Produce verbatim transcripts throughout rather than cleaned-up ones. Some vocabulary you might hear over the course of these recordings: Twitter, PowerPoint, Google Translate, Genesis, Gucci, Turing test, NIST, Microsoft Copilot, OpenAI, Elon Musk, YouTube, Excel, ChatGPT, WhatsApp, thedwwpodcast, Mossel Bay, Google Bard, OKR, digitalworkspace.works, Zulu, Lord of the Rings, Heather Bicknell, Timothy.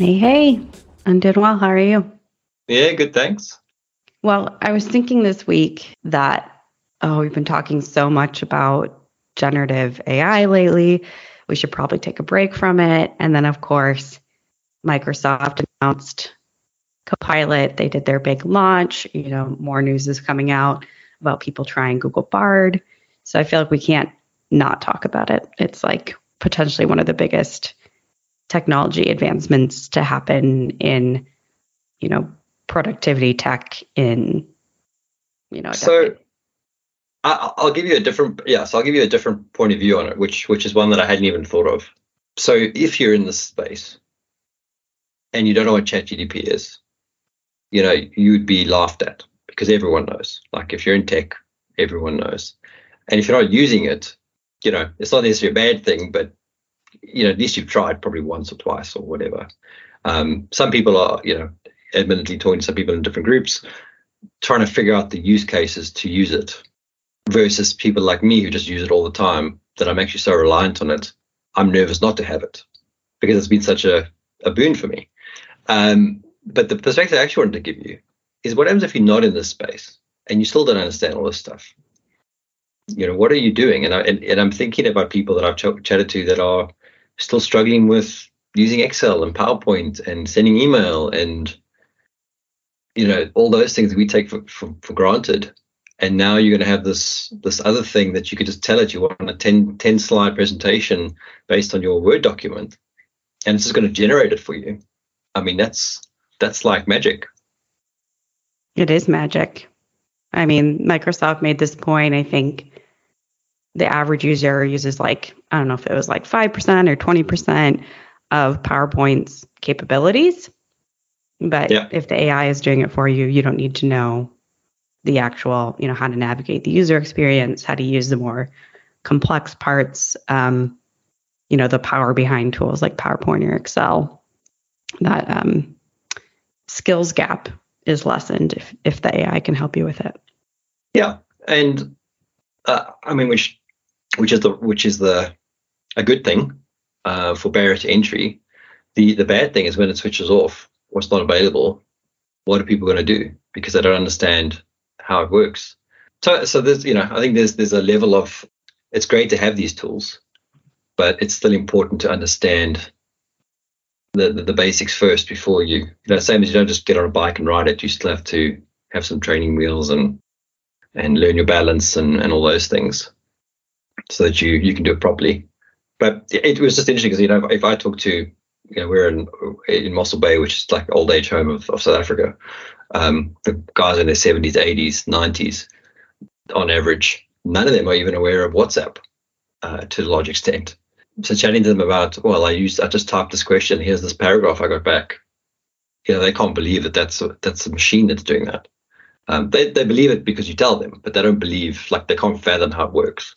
Hey, hey, I'm doing well. How are you? Yeah, good, thanks. Well, I was thinking this week that, oh, we've been talking so much about generative A I lately. We should probably take a break from it. And then, of course, Microsoft announced Copilot. They did their big launch. You know, more news is coming out about people trying Google Bard. So I feel like we can't not talk about it. It's like potentially one of the biggest technology advancements to happen in, you know, productivity tech in, you know. So I, I'll give you a different, yeah, so I'll give you a different point of view on it, which, which is one that I hadn't even thought of. So if you're in this space and you don't know what ChatGPT is, you know, you'd be laughed at because everyone knows. Like if you're in tech, everyone knows. And if you're not using it, you know, it's not necessarily a bad thing, but you know, at least you've tried probably once or twice or whatever. Um, some people are, you know, admittedly talking to some people in different groups, trying to figure out the use cases to use it versus people like me who just use it all the time that I'm actually so reliant on it. I'm nervous not to have it because it's been such a, a boon for me. Um, but the perspective I actually wanted to give you is what happens if you're not in this space and you still don't understand all this stuff? You know, what are you doing? And, I, and, and I'm thinking about people that I've ch- chatted to that are still struggling with using Excel and PowerPoint and sending email and, you know, all those things that we take for, for, for granted. And now you're going to have this this other thing that you could just tell it you want a ten, ten slide presentation based on your Word document, and it's just going to generate it for you. I mean, that's that's like magic. It is magic. I mean, Microsoft made this point, I think, the average user uses like, I don't know if it was like five percent or twenty percent of PowerPoint's capabilities. But yeah. If the A I is doing it for you, you don't need to know the actual, you know, how to navigate the user experience, how to use the more complex parts, um, you know, the power behind tools like PowerPoint or Excel. That um, skills gap is lessened if, if the A I can help you with it. Yeah. And uh, I mean, which Which is the which is the a good thing uh, for barrier to entry. The the bad thing is when it switches off or it's not available. What are people going to do because they don't understand how it works? So so there's you know I think there's there's a level of it's great to have these tools, but it's still important to understand the the, the basics first before you you know same as you don't just get on a bike and ride it. You still have to have some training wheels and and learn your balance and, and all those things, so that you you can do it properly. But it was just interesting because, you know, if I talk to, you know, we're in in Mossel Bay, which is like old age home of, of South Africa, um, the guys in their seventies, eighties, nineties, on average, none of them are even aware of WhatsApp uh, to a large extent. So chatting to them about, well, I used I just typed this question, here's this paragraph I got back. You know, they can't believe that that's a, that's a machine that's doing that. Um, they, they believe it because you tell them, but they don't believe, like they can't fathom how it works.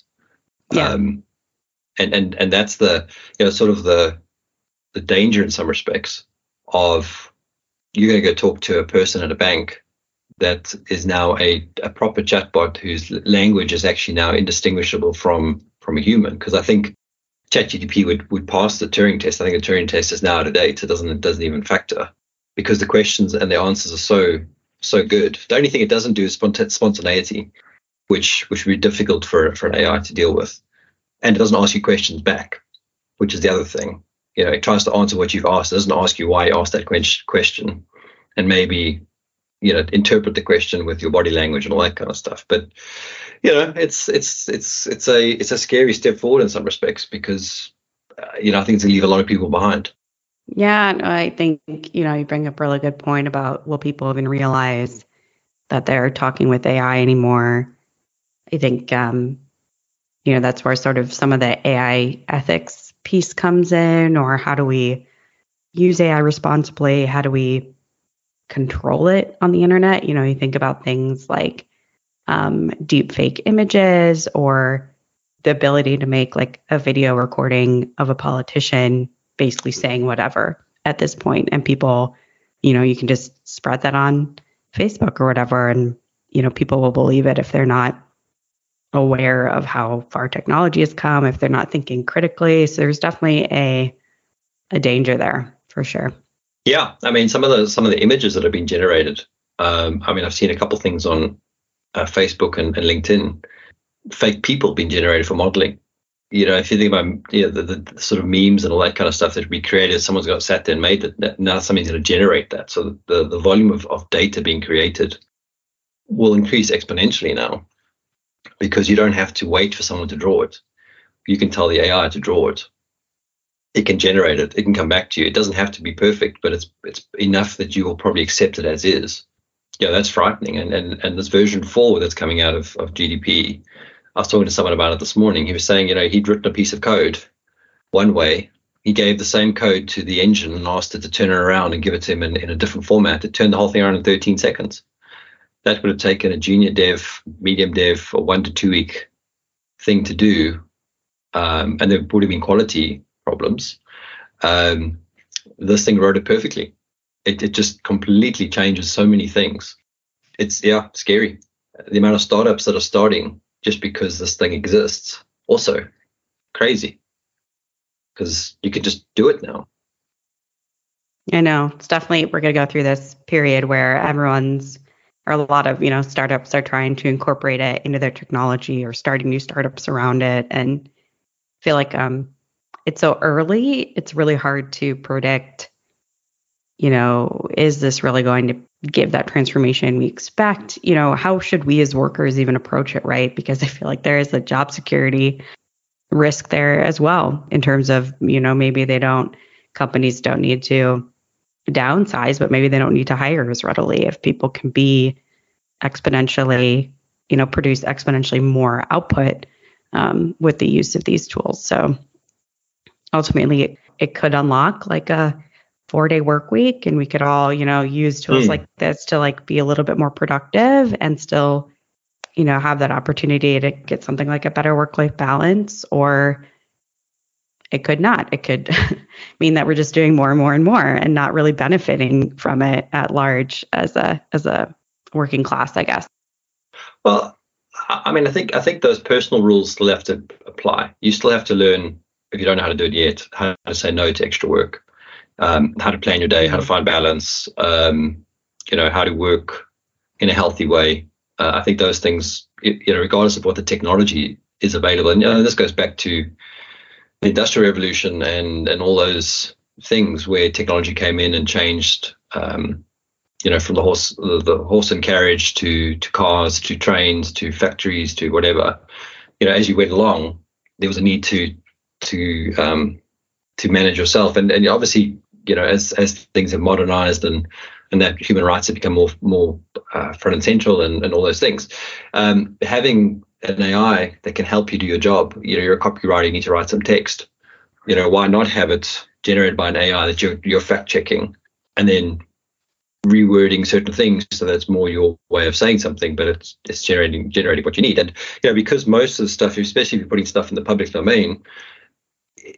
Yeah. Um, and, and, and that's the, you know, sort of the, the danger in some respects of you're going to go talk to a person at a bank that is now a, a proper chatbot whose language is actually now indistinguishable from, from a human. Cause I think ChatGPT would, would pass the Turing test. I think the Turing test is now out of date. It doesn't, it doesn't even factor because the questions and the answers are so, so good. The only thing it doesn't do is spont- spontaneity. Which which would be difficult for, for an A I to deal with. And it doesn't ask you questions back, which is the other thing. You know, it tries to answer what you've asked. It doesn't ask you why you asked that question and maybe, you know, interpret the question with your body language and all that kind of stuff. But, you know, it's it's it's it's a it's a scary step forward in some respects because, uh, you know, I think it's going to leave a lot of people behind. Yeah, no, I think, you know, you bring up a really good point about will people even realize that they're talking with A I anymore? I think, um, you know, that's where sort of some of the A I ethics piece comes in, or how do we use A I responsibly? How do we control it on the internet? You know, you think about things like um, deep fake images or the ability to make like a video recording of a politician basically saying whatever at this point. And people, you know, you can just spread that on Facebook or whatever. And, you know, people will believe it if they're not aware of how far technology has come, if they're not thinking critically. So there's definitely a a danger there for sure. Yeah. I mean, some of the some of the images that have been generated. Um, I mean, I've seen a couple of things on uh, Facebook and, and LinkedIn. Fake people being generated for modeling. You know, if you think about you know, the, the, the sort of memes and all that kind of stuff that we created, someone's got sat there and made that, that now something's going to generate that. So the, the volume of, of data being created will increase exponentially now because you don't have to wait for someone to draw it. You can tell the A I to draw it. It can generate it. It can come back to you. It doesn't have to be perfect, but it's it's enough that you will probably accept it as is. Yeah, that's frightening. And and, and this version four that's coming out of, of G D P, I was talking to someone about it this morning. He was saying, you know, he'd written a piece of code one way. He gave the same code to the engine and asked it to turn it around and give it to him in, in a different format. It turned the whole thing around in thirteen seconds. That would have taken a junior dev, medium dev, a one to two week thing to do. Um, and there would have been quality problems. Um, this thing wrote it perfectly. It, it just completely changes so many things. It's, yeah, scary. The amount of startups that are starting just because this thing exists. Also crazy because you can just do it now. I know. It's definitely, we're going to go through this period where everyone's, or a lot of, you know, startups are trying to incorporate it into their technology or starting new startups around it. And I feel like um, it's so early, it's really hard to predict, you know, is this really going to give that transformation we expect? You know, how should we as workers even approach it, right? Because I feel like there is a job security risk there as well in terms of, you know, maybe they don't, companies don't need to downsize, but maybe they don't need to hire as readily if people can be exponentially, you know, produce exponentially more output um, with the use of these tools. So ultimately, it, it could unlock like a four-day work week, and we could all, you know, use tools mm. like this to like be a little bit more productive and still, you know, have that opportunity to get something like a better work-life balance. Or it could not. It could mean that we're just doing more and more and more and not really benefiting from it at large as a as a working class, I guess. Well, I mean, I think I think those personal rules still have to apply. You still have to learn, if you don't know how to do it yet, how to say no to extra work, um, how to plan your day, how to find balance, um, you know, how to work in a healthy way. Uh, I think those things, you know, regardless of what the technology is available, and you know, this goes back to the Industrial Revolution and and all those things where technology came in and changed, um, you know, from the horse the, the horse and carriage to to cars to trains to factories to whatever. You know, as you went along, there was a need to to um, to manage yourself, and and obviously, you know, as as things have modernized and and that human rights have become more more uh, front and central and and all those things, um, having an A I that can help you do your job. You know, you're a copywriter, you need to write some text. You know, why not have it generated by an A I that you're, you're fact-checking and then rewording certain things so that's more your way of saying something, but it's it's generating generating what you need. And, you know, because most of the stuff, especially if you're putting stuff in the public domain,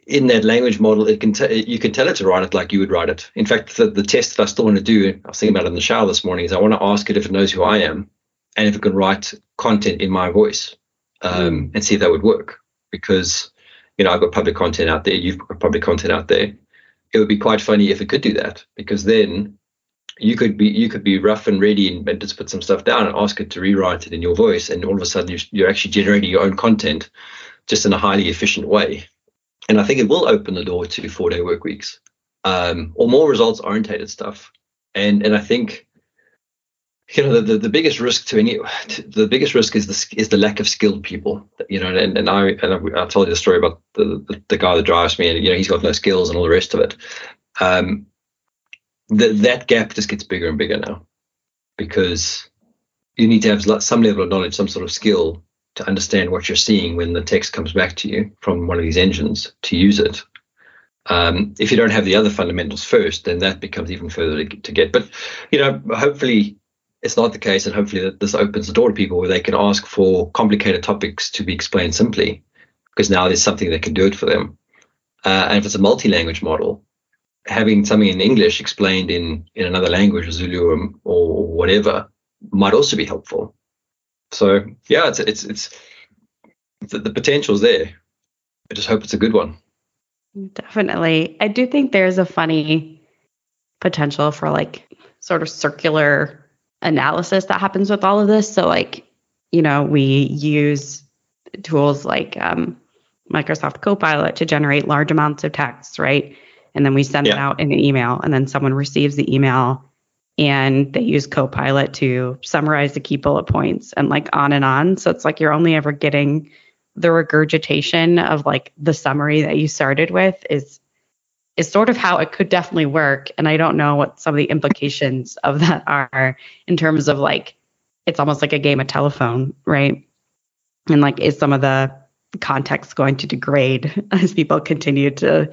in that language model, it can t- you can tell it to write it like you would write it. In fact, the, the test that I still want to do, I was thinking about it in the shower this morning, is I want to ask it if it knows who I am and if it could write content in my voice, um, and see if that would work. Because, you know, I've got public content out there, you've got public content out there. It would be quite funny if it could do that, because then you could be you could be rough and ready and just put some stuff down and ask it to rewrite it in your voice, and all of a sudden you're, you're actually generating your own content just in a highly efficient way. And I think it will open the door to four-day work weeks, um, or more results-orientated stuff. And and I think, you know, the, the biggest risk to any, to, the biggest risk is the is the lack of skilled people. You know, and and I and I told you the story about the, the the guy that drives me, and you know he's got no skills and all the rest of it. Um, that that gap just gets bigger and bigger now, because you need to have some level of knowledge, some sort of skill to understand what you're seeing when the text comes back to you from one of these engines to use it. Um, if you don't have the other fundamentals first, then that becomes even further to, to get. But, you know, hopefully it's not the case, and hopefully that this opens the door to people where they can ask for complicated topics to be explained simply, because now there's something that can do it for them. Uh, and if it's a multi-language model, having something in English explained in, in another language, Zulu or, or whatever, might also be helpful. So, yeah, it's it's it's the, the potential's there. I just hope it's a good one. Definitely. I do think there's a funny potential for like sort of circular analysis that happens with all of this. So like, you know, we use tools like um, Microsoft Copilot to generate large amounts of text, right? And then we send yeah. it out in an email, and then someone receives the email and they use Copilot to summarize the key bullet points and like on and on. So it's like you're only ever getting the regurgitation of like the summary that you started with is is sort of how it could definitely work. And I don't know what some of the implications of that are in terms of like, it's almost like a game of telephone, right? And like, is some of the context going to degrade as people continue to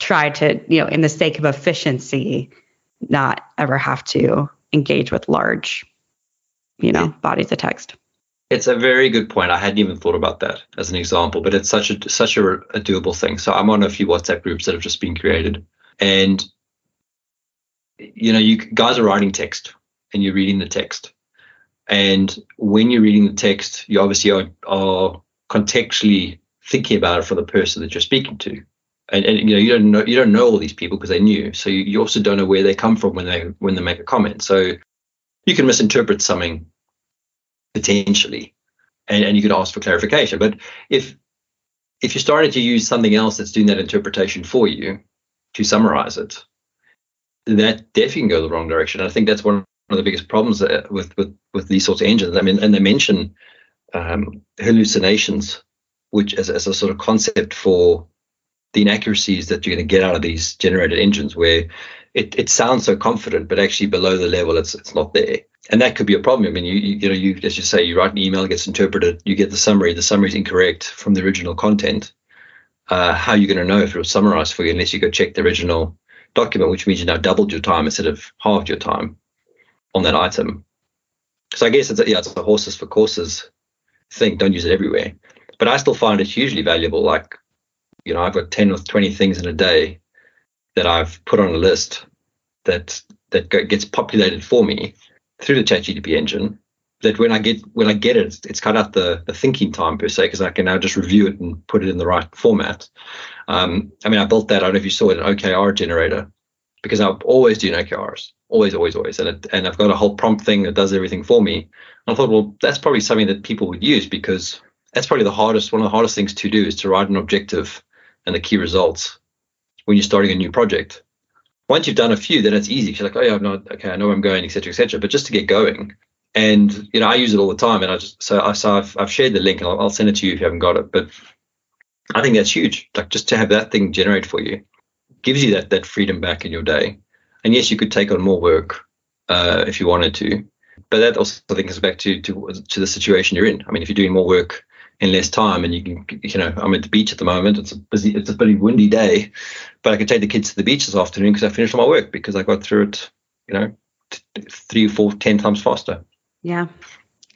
try to, you know, in the sake of efficiency, not ever have to engage with large, you know, bodies of text? It's a very good point. I hadn't even thought about that as an example, but it's such a such a, a doable thing. So I'm on a few WhatsApp groups that have just been created, and you know, you guys are writing text and you're reading the text, and when you're reading the text, you obviously are, are contextually thinking about it for the person that you're speaking to, and, and you know you don't know you don't know all these people because they're new, so you, you also don't know where they come from when they when they make a comment. So you can misinterpret something, potentially, and, and you could ask for clarification. But if if you started to use something else that's doing that interpretation for you to summarize it, that definitely can go the wrong direction. And I think that's one of the biggest problems with with with these sorts of engines. I mean, and they mention um, hallucinations, which as as a sort of concept for the inaccuracies that you're going to get out of these generated engines, where it, it sounds so confident, but actually below the level, it's it's not there. And that could be a problem. I mean, you, you, you know, you, as you say, you write an email, it gets interpreted, you get the summary, the summary is incorrect from the original content. Uh, how are you going to know if it was summarized for you unless you go check the original document, which means you now doubled your time instead of halved your time on that item. So I guess it's a, yeah, it's a horses for courses thing. Don't use it everywhere. But I still find it hugely valuable. Like, you know, I've got ten or twenty things in a day that I've put on a list that that gets populated for me through the ChatGPT engine, that when I get when I get it, it's, it's cut out the, the thinking time per se, because I can now just review it and put it in the right format. Um, I mean, I built that, I don't know if you saw it, an O K R generator, because I'm always doing O K Rs, always, always, always. And, it, and I've got a whole prompt thing that does everything for me. And I thought, well, that's probably something that people would use, because that's probably the hardest, one of the hardest things to do is to write an objective and the key results when you're starting a new project. Once you've done a few, then it's easy. You're like, oh yeah, I'm not, okay, I know where I'm going, et cetera, et cetera. But just to get going, and you know, I use it all the time, and I just so I so I've, I've shared the link, and I'll, I'll send it to you if you haven't got it. But I think that's huge. Like, just to have that thing generate for you gives you that that freedom back in your day. And yes, you could take on more work uh, if you wanted to, but that also I think comes back to to to the situation you're in. I mean, if you're doing more work in less time, and you can, you know, I'm at the beach at the moment. It's a busy, it's a pretty windy day, but I can take the kids to the beach this afternoon because I finished my work, because I got through it, you know, t- three, four, ten times faster. Yeah,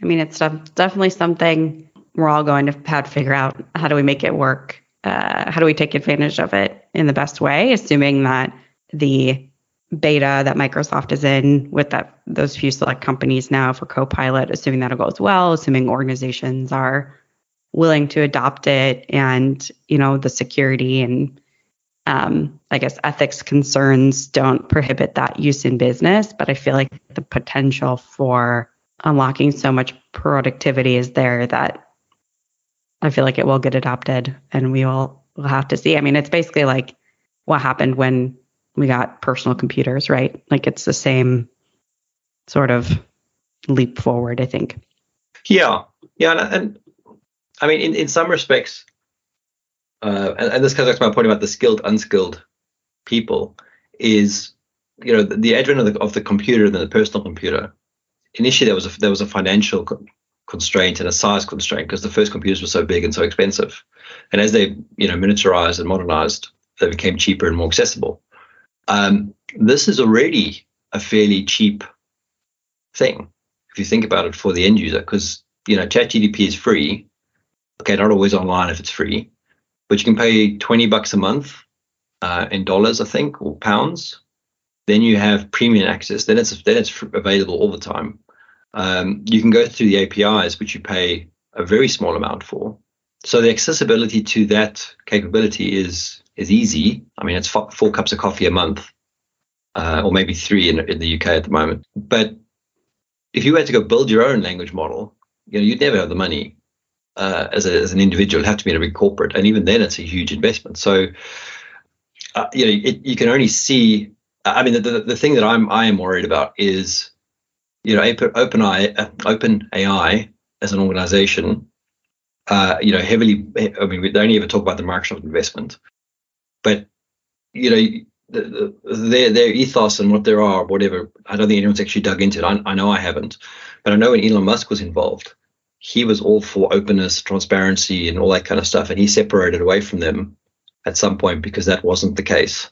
I mean, it's definitely something we're all going to have to figure out. How do we make it work? Uh, how do we take advantage of it in the best way? Assuming that the beta that Microsoft is in with that those few select companies now for Copilot, assuming that'll go as well, assuming organizations are willing to adopt it, and you know, the security and um, I guess ethics concerns don't prohibit that use in business. But I feel like the potential for unlocking so much productivity is there that I feel like it will get adopted, and we will will have to see. I mean, it's basically like what happened when we got personal computers, right? Like it's the same sort of leap forward, I think. Yeah, yeah, and. and- I mean, in, in some respects, uh, and, and this comes back to my point about the skilled, unskilled people, is, you know, the, the advent of the, of the computer and the personal computer. Initially, there was a, there was a financial co- constraint and a size constraint, because the first computers were so big and so expensive. And as they, you know, miniaturized and modernized, that became cheaper and more accessible. Um, this is already a fairly cheap thing, if you think about it, for the end user, because, you know, ChatGPT is free. Okay, not always online if it's free, but you can pay twenty bucks a month uh, in dollars, I think, or pounds. Then you have premium access. Then it's then it's available all the time. Um, you can go through the A P Is, which you pay a very small amount for. So the accessibility to that capability is is easy. I mean, it's four, four cups of coffee a month, uh, or maybe three in, in the U K at the moment. But if you had to go build your own language model, you know, you'd never have the money uh, as a, as an individual. It'd have to be in a big corporate, and even then, it's a huge investment. So uh, you know, it, you can only see. I mean, the, the the thing that I'm I am worried about is, you know, Open A I as an organization, uh, you know, heavily. I mean, we only ever talk about the Microsoft investment, but you know, the, the, their their ethos and what there are, whatever. I don't think anyone's actually dug into it. I, I know I haven't, but I know when Elon Musk was involved, he was all for openness, transparency, and all that kind of stuff, and he separated away from them at some point because that wasn't the case.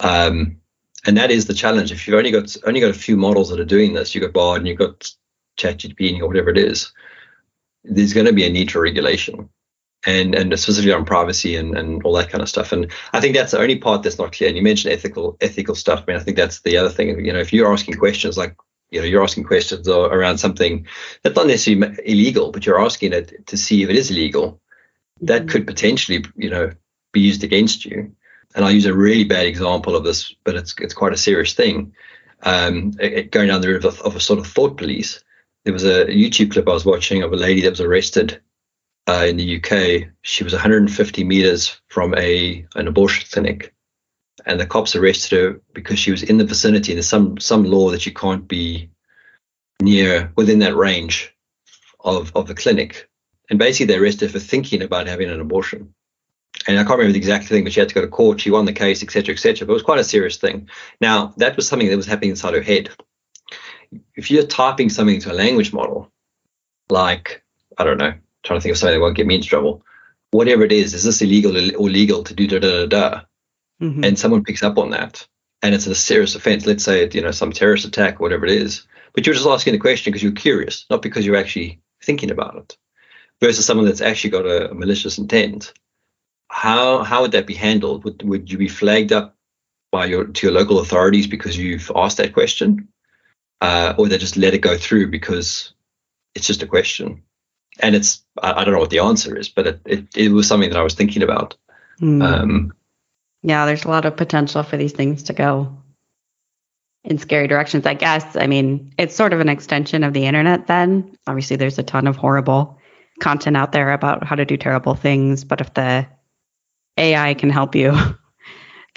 Um, And that is the challenge. If you've only got only got a few models that are doing this, you've got Bard and you've got ChatGPT and whatever it is, there's going to be a need for regulation, and and specifically on privacy and, and all that kind of stuff. And I think that's the only part that's not clear. And you mentioned ethical ethical stuff. I mean, I think that's the other thing. You know, if you're asking questions like, you know, you're asking questions around something that's not necessarily illegal, but you're asking it to see if it is illegal, that could potentially, you know, be used against you. And I use a really bad example of this, but it's it's quite a serious thing. Um, it, it going down the route of, of a sort of thought police. There was a YouTube clip I was watching of a lady that was arrested uh, in the U K. She was one hundred fifty meters from a an abortion clinic, and the cops arrested her because she was in the vicinity. There's some some law that you can't be near within that range of of the clinic, and basically they arrested her for thinking about having an abortion. And I can't remember the exact thing, but she had to go to court. She won the case, et cetera, et cetera. But it was quite a serious thing. Now, that was something that was happening inside her head. If you're typing something into a language model, like, I don't know, I'm trying to think of something that won't get me into trouble, whatever it is, is this illegal or legal to do da, da, da, da? Mm-hmm. And someone picks up on that, and it's a serious offense. Let's say, you know, some terrorist attack, whatever it is. But you're just asking the question because you're curious, not because you're actually thinking about it, versus someone that's actually got a, a malicious intent. How how would that be handled? Would would you be flagged up by your to your local authorities because you've asked that question, uh, or they just let it go through because it's just a question, and it's I, I don't know what the answer is, but it it, it was something that I was thinking about. Mm. Um, yeah, there's a lot of potential for these things to go in scary directions, I guess. I mean, it's sort of an extension of the internet. Then obviously, there's a ton of horrible content out there about how to do terrible things, but if the A I can help you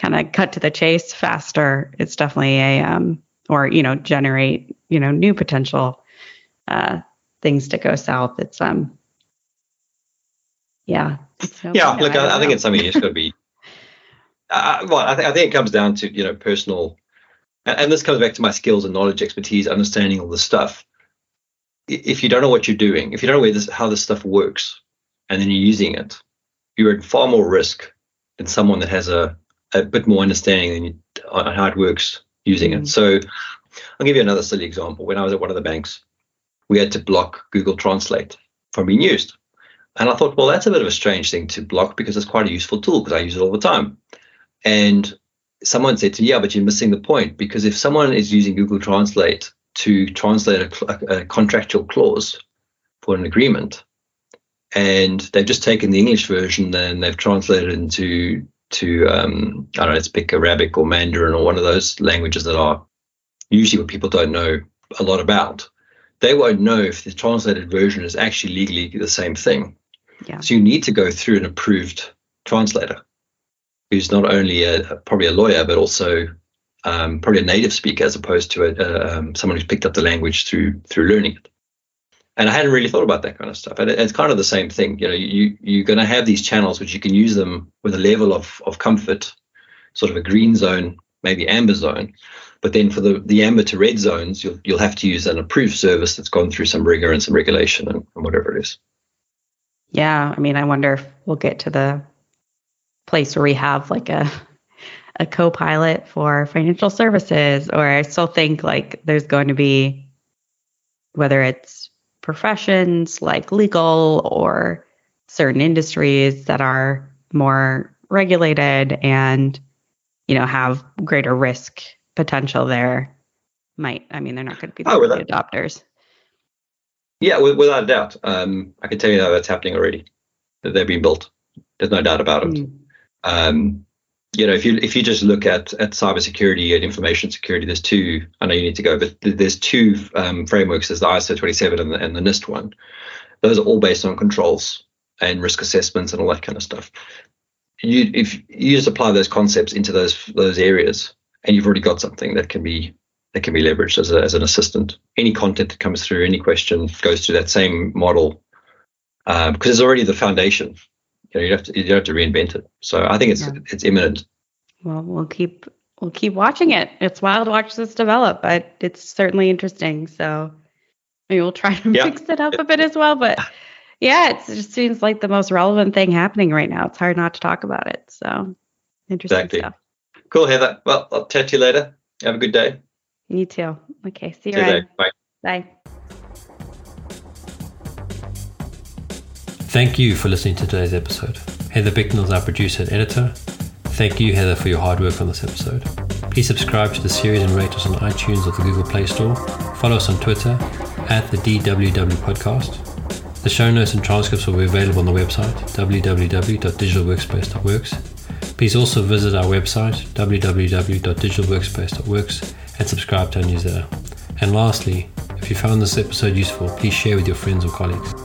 kind of cut to the chase faster, it's definitely a, um, or, you know, generate, you know, new potential uh, things to go south. It's, um, yeah. So, yeah, no, look, I, I, I think it's something you just got to be, uh, well, I, th- I think it comes down to, you know, personal, and, and this comes back to my skills and knowledge, expertise, understanding all this stuff. If you don't know what you're doing, if you don't know where this, how this stuff works, and then you're using it, you're at far more risk than someone that has a, a bit more understanding than you, on how it works using it. So I'll give you another silly example. When I was at one of the banks, we had to block Google Translate from being used. And I thought, well, that's a bit of a strange thing to block because it's quite a useful tool because I use it all the time. And someone said to me, yeah, but you're missing the point, because if someone is using Google Translate to translate a, a contractual clause for an agreement, and they've just taken the English version and they've translated it into, to um, I don't know, let's pick Arabic or Mandarin or one of those languages that are usually what people don't know a lot about. They won't know if the translated version is actually legally the same thing. Yeah. So you need to go through an approved translator who's not only a, probably a lawyer, but also um, probably a native speaker as opposed to a, a, um, someone who's picked up the language through through learning it. And I hadn't really thought about that kind of stuff. And it's kind of the same thing. You know, you, you're going to have these channels, which you can use them with a level of, of comfort, sort of a green zone, maybe amber zone. But then for the, the amber to red zones, you'll you'll have to use an approved service that's gone through some rigor and some regulation and, and whatever it is. Yeah. I mean, I wonder if we'll get to the place where we have like a a co-pilot for financial services, or I still think like there's going to be, whether it's professions like legal or certain industries that are more regulated and, you know, have greater risk potential there. Might, I mean, they're not going to be the oh, early adopters. Yeah, without a doubt. Um, I can tell you that that's happening already. That they're being built. There's no doubt about it. Mm. Um, you know, if you if you just look at at cybersecurity and information security, there's two. I know you need to go, but there's two um, frameworks. There's the I S O twenty-seven and the, and the NIST one. Those are all based on controls and risk assessments and all that kind of stuff. You if you just apply those concepts into those those areas, and you've already got something that can be that can be leveraged as a, as an assistant. Any content that comes through, any question goes through that same model, um, because it's already the foundation. You know, you have to you don't have to reinvent it. So I think it's yeah. it's imminent. Well, we'll keep we'll keep watching it. It's wild to watch this develop, but it's certainly interesting. So maybe we'll try to yeah. mix it up a bit as well. But yeah, it's, it just seems like the most relevant thing happening right now. It's hard not to talk about it. So interesting exactly. stuff. Cool, Heather. Well, I'll chat to you later. Have a good day. You too. Okay. See you, see you later. Bye. Bye. Thank you for listening to today's episode. Heather Bicknell is our producer and editor. Thank you, Heather, for your hard work on this episode. Please subscribe to the series and rate us on iTunes or the Google Play Store. Follow us on Twitter at the D W W Podcast. The show notes and transcripts will be available on the website, w w w dot digital workspace dot works. Please also visit our website, w w w dot digital workspace dot works, and subscribe to our newsletter. And lastly, if you found this episode useful, please share with your friends or colleagues.